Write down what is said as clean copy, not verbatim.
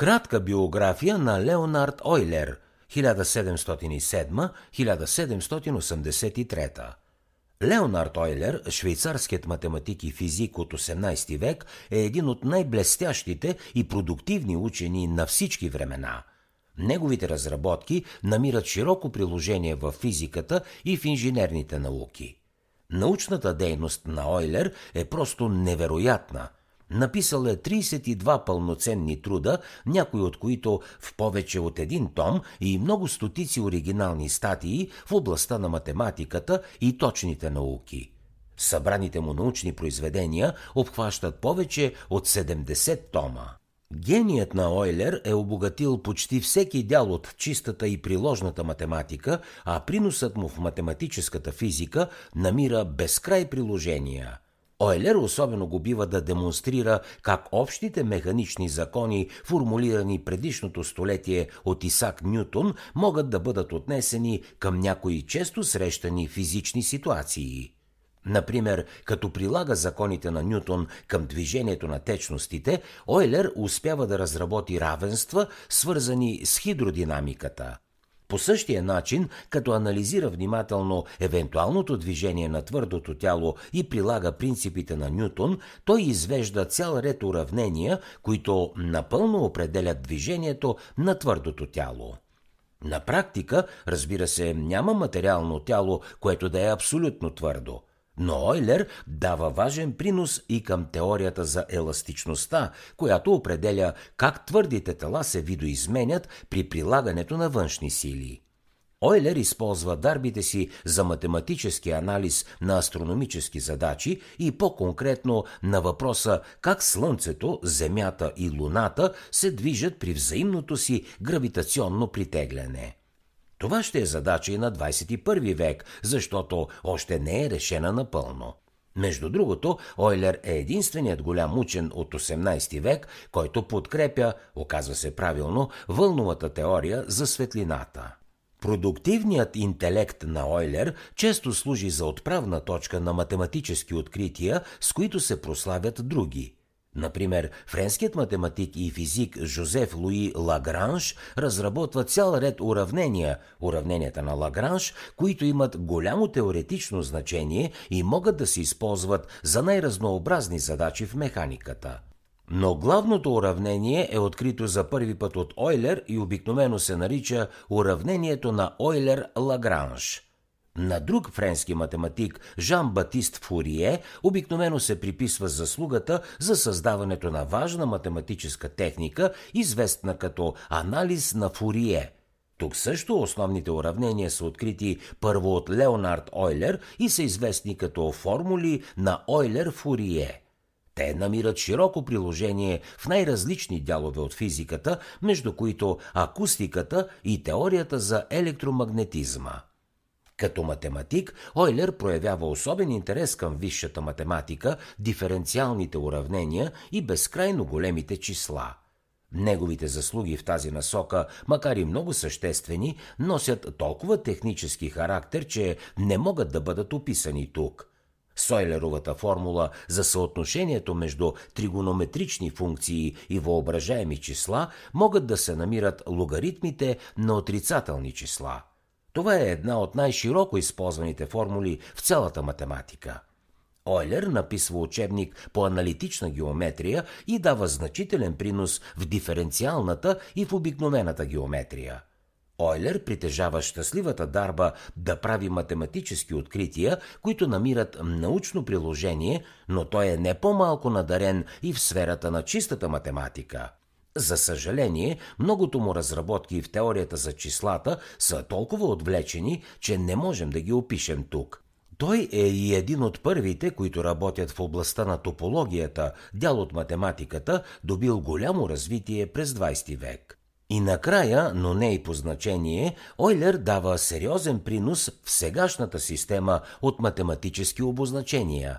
Кратка биография на Леонард Ойлер, 1707-1783. Леонард Ойлер, швейцарският математик и физик от 18 век, е един от най-блестящите и продуктивни учени на всички времена. Неговите разработки намират широко приложение в физиката и в инженерните науки. Научната дейност на Ойлер е просто невероятна. Написал е 32 пълноценни труда, някои от които в повече от един том, и много стотици оригинални статии в областта на математиката и точните науки. Събраните му научни произведения обхващат повече от 70 тома. Геният на Ойлер е обогатил почти всеки дял от чистата и приложната математика, а приносът му в математическата физика намира безкрай приложения. Ойлер особено го бива да демонстрира как общите механични закони, формулирани предишното столетие от Исак Нютон, могат да бъдат отнесени към някои често срещани физични ситуации. Например, като прилага законите на Нютон към движението на течностите, Ойлер успява да разработи равенства, свързани с хидродинамиката. По същия начин, като анализира внимателно евентуалното движение на твърдото тяло и прилага принципите на Нютон, той извежда цял ред уравнения, които напълно определят движението на твърдото тяло. На практика, разбира се, няма материално тяло, което да е абсолютно твърдо. Но Ойлер дава важен принос и към теорията за еластичността, която определя как твърдите тела се видоизменят при прилагането на външни сили. Ойлер използва дарбите си за математически анализ на астрономически задачи и по-конкретно на въпроса как Слънцето, Земята и Луната се движат при взаимното си гравитационно притегляне. Това ще е задача и на 21 век, защото още не е решена напълно. Между другото, Ойлер е единственият голям учен от 18 век, който подкрепя, оказва се правилно, вълновата теория за светлината. Продуктивният интелект на Ойлер често служи за отправна точка на математически открития, с които се прославят други. Например, френският математик и физик Жозеф Луи Лагранж разработва цял ред уравнения, уравненията на Лагранж, които имат голямо теоретично значение и могат да се използват за най-разнообразни задачи в механиката. Но главното уравнение е открито за първи път от Ойлер и обикновено се нарича уравнението на Ойлер-Лагранж. На друг френски математик Жан-Батист Фурие обикновено се приписва заслугата за създаването на важна математическа техника, известна като анализ на Фурие. Тук също основните уравнения са открити първо от Леонард Ойлер и са известни като формули на Ойлер-Фурие. Те намират широко приложение в най-различни дялове от физиката, между които акустиката и теорията за електромагнетизма. Като математик, Ойлер проявява особен интерес към висшата математика, диференциалните уравнения и безкрайно големите числа. Неговите заслуги в тази насока, макар и много съществени, носят толкова технически характер, че не могат да бъдат описани тук. Ойлеровата формула за съотношението между тригонометрични функции и въображаеми числа могат да се намират логаритмите на отрицателни числа. Това е една от най-широко използваните формули в цялата математика. Ойлер написва учебник по аналитична геометрия и дава значителен принос в диференциалната и в обикновената геометрия. Ойлер притежава щастливата дарба да прави математически открития, които намират научно приложение, но той е не по-малко надарен и в сферата на чистата математика. За съжаление, многото му разработки в теорията за числата са толкова отвлечени, че не можем да ги опишем тук. Той е и един от първите, които работят в областта на топологията, дял от математиката, добил голямо развитие през 20 век. И накрая, но не и по значение, Ойлер дава сериозен принос в сегашната система от математически обозначения.